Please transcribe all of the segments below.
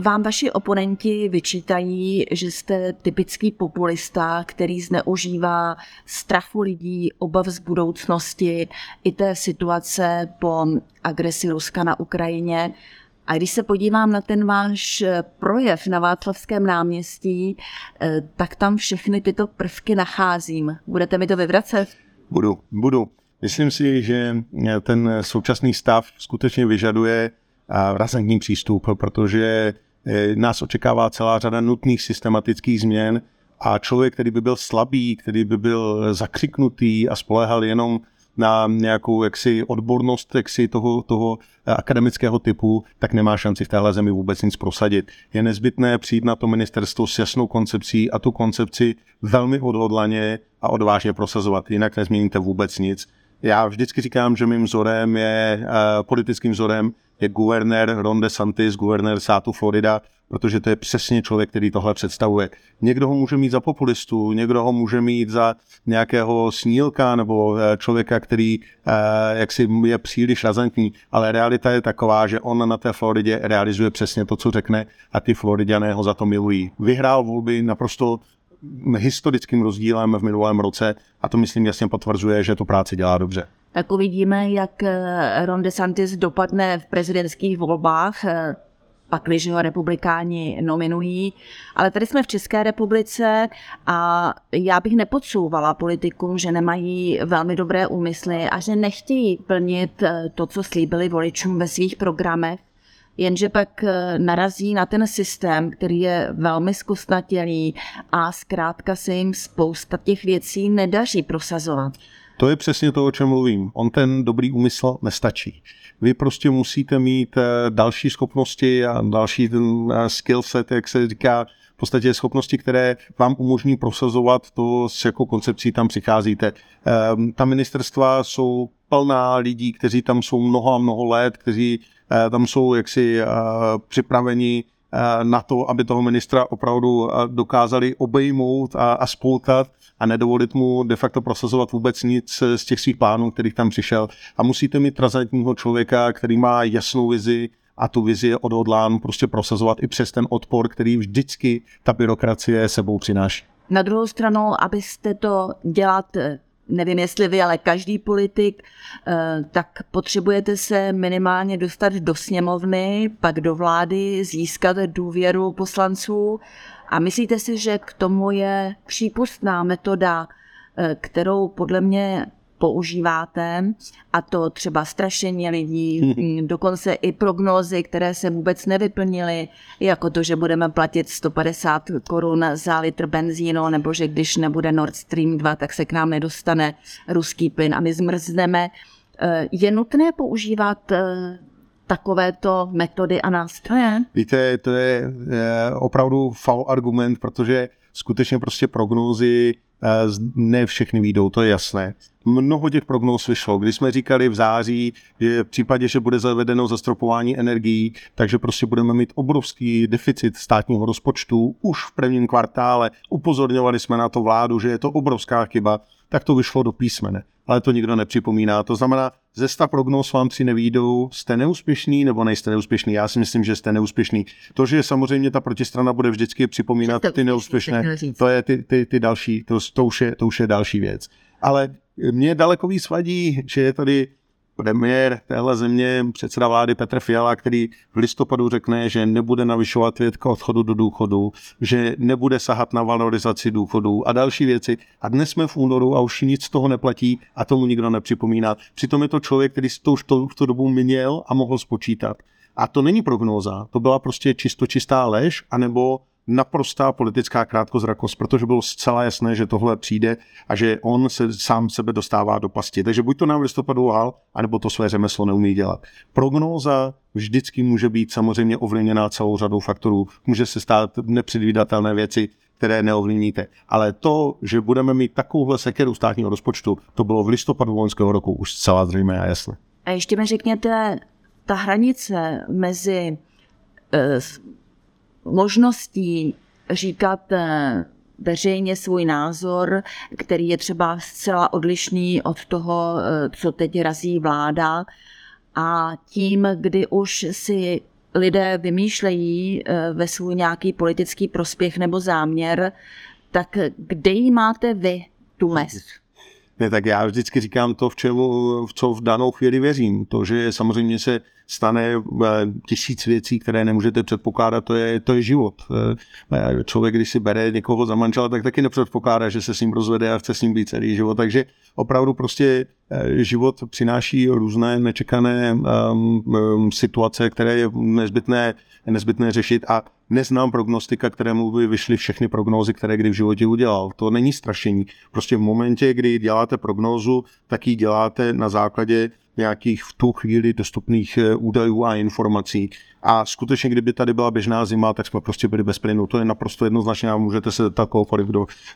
Vám vaši oponenti vyčítají, že jste typický populista, který zneužívá strachu lidí, obav z budoucnosti, i té situace po agresi Ruska na Ukrajině. A když se podívám na ten váš projev na Václavském náměstí, tak tam všechny tyto prvky nacházím. Budete mi to vyvracet? Budu. Myslím si, že ten současný stav skutečně vyžaduje razantní přístup, protože nás očekává celá řada nutných systematických změn a člověk, který by byl slabý, který by byl zakřiknutý a spoléhal jenom na nějakou odbornost toho akademického typu, tak nemá šanci v téhle zemi vůbec nic prosadit. Je nezbytné přijít na to ministerstvo s jasnou koncepcí a tu koncepci velmi odhodlaně a odvážně prosazovat, jinak nezměníte vůbec nic. Já vždycky říkám, že mým vzorem je, politickým vzorem je guvernér Ron DeSantis, guvernér státu Florida, protože to je přesně člověk, který tohle představuje. Někdo ho může mít za populistu, někdo ho může mít za nějakého snílka nebo člověka, který je příliš razantní, ale realita je taková, že on na té Floridě realizuje přesně to, co řekne a ty Floridiané ho za to milují. Vyhrál volby naprosto historickým rozdílem v minulém roce a to, myslím, jasně potvrzuje, že tu práci dělá dobře. Tak uvidíme, jak Ron DeSantis dopadne v prezidentských volbách, pakliže ho republikáni nominují. Ale tady jsme v České republice a já bych nepodsouvala politikům, že nemají velmi dobré úmysly a že nechtějí plnit to, co slíbili voličům ve svých programech, jenže pak narazí na ten systém, který je velmi zkostnatělý a zkrátka se jim spousta těch věcí nedaří prosazovat. To je přesně to, o čem mluvím. On ten dobrý úmysl nestačí. Vy prostě musíte mít další schopnosti a další skill set, jak se říká, v podstatě schopnosti, které vám umožní prosazovat to, s jakou koncepcí tam přicházíte. Ta ministerstva jsou plná lidí, kteří tam jsou mnoho a mnoho let, kteří tam jsou připraveni na to, aby toho ministra opravdu dokázali obejmout a spoutat a nedovolit mu de facto prosazovat vůbec nic z těch svých plánů, kterých tam přišel. A musíte mít razantního člověka, který má jasnou vizi a tu vizi je odhodlán prostě prosazovat i přes ten odpor, který vždycky ta byrokracie sebou přináší. Na druhou stranu, abyste to dělat, nevím jestli vy, ale každý politik, tak potřebujete se minimálně dostat do sněmovny, pak do vlády, získat důvěru poslanců. A myslíte si, že k tomu je přípustná metoda, kterou podle mě používáte, a to třeba strašení lidí, dokonce i prognózy, které se vůbec nevyplnily, jako to, že budeme platit 150 korun za litr benzínu, nebo že když nebude Nord Stream 2, tak se k nám nedostane ruský plyn a my zmrzneme. Je nutné používat takovéto metody a nástroje? Víte, to je opravdu faul argument, protože skutečně prostě prognózy ne všechny výjdou, to je jasné. Mnoho těch prognóz vyšlo. Když jsme říkali v září, že v případě, že bude zavedeno zastropování energií, takže prostě budeme mít obrovský deficit státního rozpočtu už v prvním kvartále. Upozorňovali jsme na to vládu, že je to obrovská chyba, tak to vyšlo do písmene. Ale to nikdo nepřipomíná. To znamená, ze 100 prognóz vám 3 nevyjdou, jste neúspěšný nebo nejste neúspěšný. Já si myslím, že jste neúspěšný. To, že samozřejmě ta protistrana bude vždycky připomínat ty neúspěšné, to je ty další, to už je další věc. Ale mě daleko víc vadí, že je tady premiér téhle země, předseda vlády Petr Fiala, který v listopadu řekne, že nebude navyšovat věk odchodu do důchodu, že nebude sahat na valorizaci důchodů a další věci. A dnes jsme v únoru a už nic z toho neplatí a tomu nikdo nepřipomíná. Přitom je to člověk, který to už v tu dobu měl a mohl spočítat. A to není prognóza, to byla prostě čistá lež, anebo naprostá politická krátkozrakost, protože bylo zcela jasné, že tohle přijde a že on se sám sebe dostává do pasti. Takže buď to nám v listopadu lhal, anebo to své řemeslo neumí dělat. Prognóza vždycky může být samozřejmě ovlivněná celou řadou faktorů. Může se stát nepředvídatelné věci, které neovlivníte. Ale to, že budeme mít takovouhle sekeru státního rozpočtu, to bylo v listopadu loňského roku už zcela zřejmé a jasné. A ještě mi řekněte, ta hranice mezi možností říkat veřejně svůj názor, který je třeba zcela odlišný od toho, co teď razí vláda, a tím, kdy už si lidé vymýšlejí ve svůj nějaký politický prospěch nebo záměr, tak kde ji máte vy, tu mez? Ne, tak já vždycky říkám to, co v danou chvíli věřím. To, že samozřejmě se stane 1000 věcí, které nemůžete předpokládat, to je život. Člověk, když si bere někoho za manžela, tak taky nepředpokládá, že se s ním rozvede a chce s ním být celý život. Takže opravdu prostě život přináší různé nečekané situace, které je nezbytné řešit, a neznám prognostika, kterému by vyšly všechny prognózy, které kdy v životě udělal. To není strašení. Prostě v momentě, kdy děláte prognózu, tak ji děláte na základě nějakých v tu chvíli dostupných údajů a informací. A skutečně, kdyby tady byla běžná zima, tak jsme prostě byli bez plynu. To je naprosto jednoznačné a můžete se zeptat kohokoliv,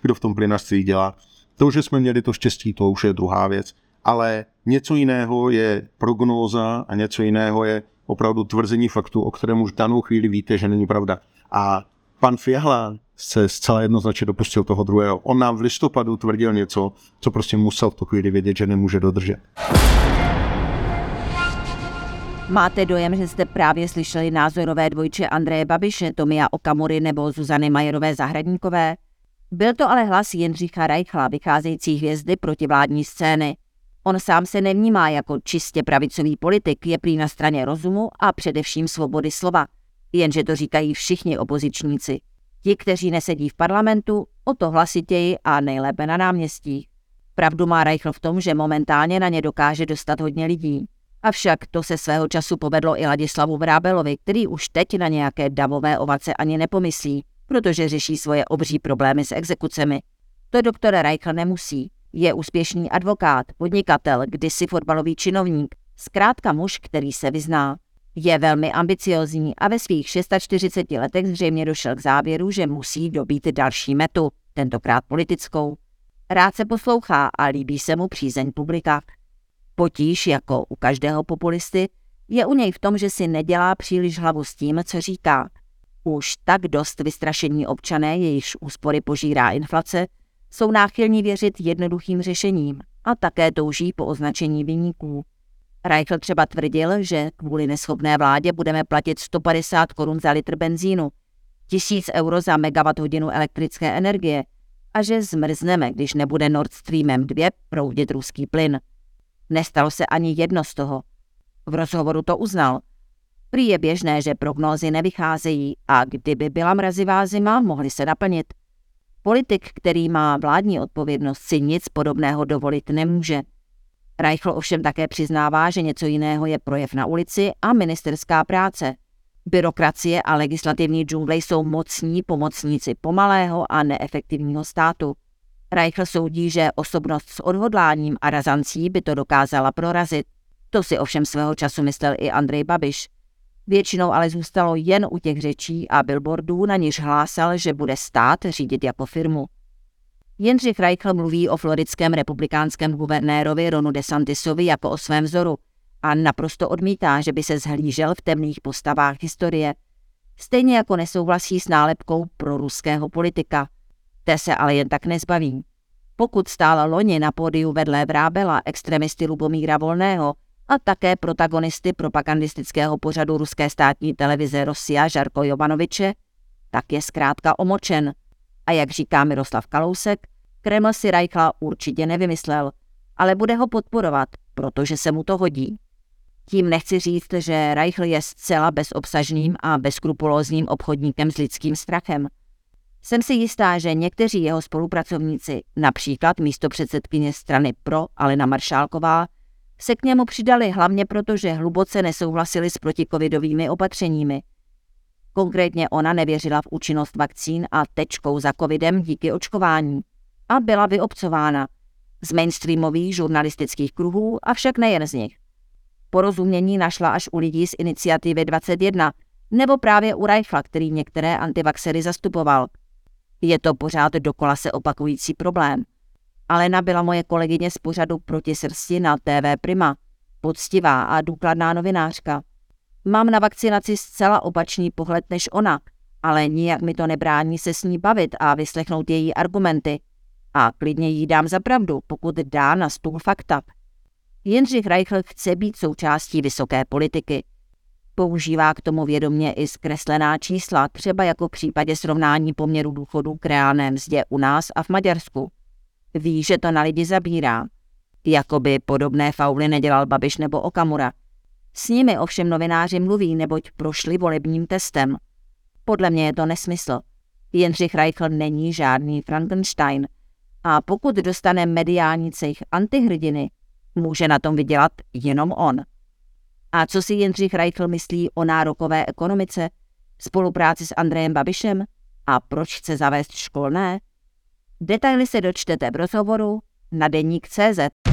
kdo v tom plynařství dělá. To, že jsme měli to štěstí, to už je druhá věc. Ale něco jiného je prognóza a něco jiného je opravdu tvrzení faktu, o kterém už v danou chvíli víte, že není pravda. A pan Fiala se zcela jednoznačně dopustil toho druhého. On nám v listopadu tvrdil něco, co prostě musel v tu chvíli vědět, že nemůže dodržet. Máte dojem, že jste právě slyšeli názorové dvojče Andreje Babiše, Tomia Okamury nebo Zuzany Majerové-Zahradníkové? Byl to ale hlas Jindřicha Rajchla, vycházející hvězdy protivládní scény. On sám se nevnímá jako čistě pravicový politik, je prý na straně rozumu a především svobody slova. Jenže to říkají všichni opozičníci. Ti, kteří nesedí v parlamentu, o to hlasitěji a nejlépe na náměstích. Pravdu má Rajchl v tom, že momentálně na ně dokáže dostat hodně lidí. Avšak to se svého času povedlo i Ladislavu Vrábelovi, který už teď na nějaké davové ovace ani nepomyslí, protože řeší svoje obří problémy s exekucemi. To doktor Rajchl nemusí. Je úspěšný advokát, podnikatel, kdysi fotbalový činovník, zkrátka muž, který se vyzná. Je velmi ambiciózní a ve svých 46 letech zřejmě došel k závěru, že musí dobít další metu, tentokrát politickou. Rád se poslouchá a líbí se mu přízeň publika. Potíž, jako u každého populisty, je u něj v tom, že si nedělá příliš hlavu s tím, co říká. Už tak dost vystrašení občané, jejichž úspory požírá inflace, jsou náchylní věřit jednoduchým řešením a také touží po označení viníků. Rajchl třeba tvrdil, že kvůli neschopné vládě budeme platit 150 korun za litr benzínu, 1000 euro za megawatt hodinu elektrické energie a že zmrzneme, když nebude Nord Streamem 2 proudit ruský plyn. Nestalo se ani jedno z toho. V rozhovoru to uznal. Prý je běžné, že prognózy nevycházejí a kdyby byla mrazivá zima, mohly se naplnit. Politik, který má vládní odpovědnost, si nic podobného dovolit nemůže. Rajchl ovšem také přiznává, že něco jiného je projev na ulici a ministerská práce. Byrokracie a legislativní džungle jsou mocní pomocníci pomalého a neefektivního státu. Rajchl soudí, že osobnost s odhodláním a razancí by to dokázala prorazit. To si ovšem svého času myslel i Andrej Babiš. Většinou ale zůstalo jen u těch řečí a billboardů, na něž hlásal, že bude stát řídit jako firmu. Jindřich Rajchl mluví o floridském republikánském guvernérovi Ronu DeSantisovi jako o svém vzoru a naprosto odmítá, že by se zhlížel v temných postavách historie. Stejně jako nesouhlasí s nálepkou proruského politika. Té se ale jen tak nezbaví. Pokud stála loni na pódiu vedle Vrábela, extremisty Lubomíra Volného a také protagonisty propagandistického pořadu ruské státní televize Rosia Žarko Jovanoviče, tak je zkrátka omočen. A jak říká Miroslav Kalousek, Kreml si Rajchla určitě nevymyslel, ale bude ho podporovat, protože se mu to hodí. Tím nechci říct, že Rajchl je zcela bezobsažným a bezskrupulózním obchodníkem s lidským strachem. Jsem si jistá, že někteří jeho spolupracovníci, například místopředsedkyně strany PRO Alena Maršálková, se k němu přidali hlavně proto, že hluboce nesouhlasili s protikovidovými opatřeními. Konkrétně ona nevěřila v účinnost vakcín a tečkou za covidem díky očkování a byla vyobcována z mainstreamových žurnalistických kruhů, avšak nejen z nich. Porozumění našla až u lidí z iniciativy 21 nebo právě u Rajchla, který některé antivaxery zastupoval. Je to pořád dokola se opakující problém. Alena byla moje kolegyně z pořadu Proti srsti na TV Prima, poctivá a důkladná novinářka. Mám na vakcinaci zcela opačný pohled než ona, ale nijak mi to nebrání se s ní bavit a vyslechnout její argumenty. A klidně jí dám za pravdu, pokud dá na stůl fakta. Jindřich Rajchl chce být součástí vysoké politiky. Používá k tomu vědomě i zkreslená čísla, třeba jako v případě srovnání poměru důchodů k reálné mzdě u nás a v Maďarsku. Ví, že to na lidi zabírá. Jakoby podobné fauly nedělal Babiš nebo Okamura. S nimi ovšem novináři mluví, neboť prošli volebním testem. Podle mě je to nesmysl. Jindřich Rajchl není žádný Frankenstein. A pokud dostane mediální cejch antihrdiny, může na tom vydělat jenom on. A co si Jindřich Rajchl myslí o nárokové ekonomice, spolupráci s Andrejem Babišem a proč chce zavést školné? Detaily se dočtete v rozhovoru na deník.cz.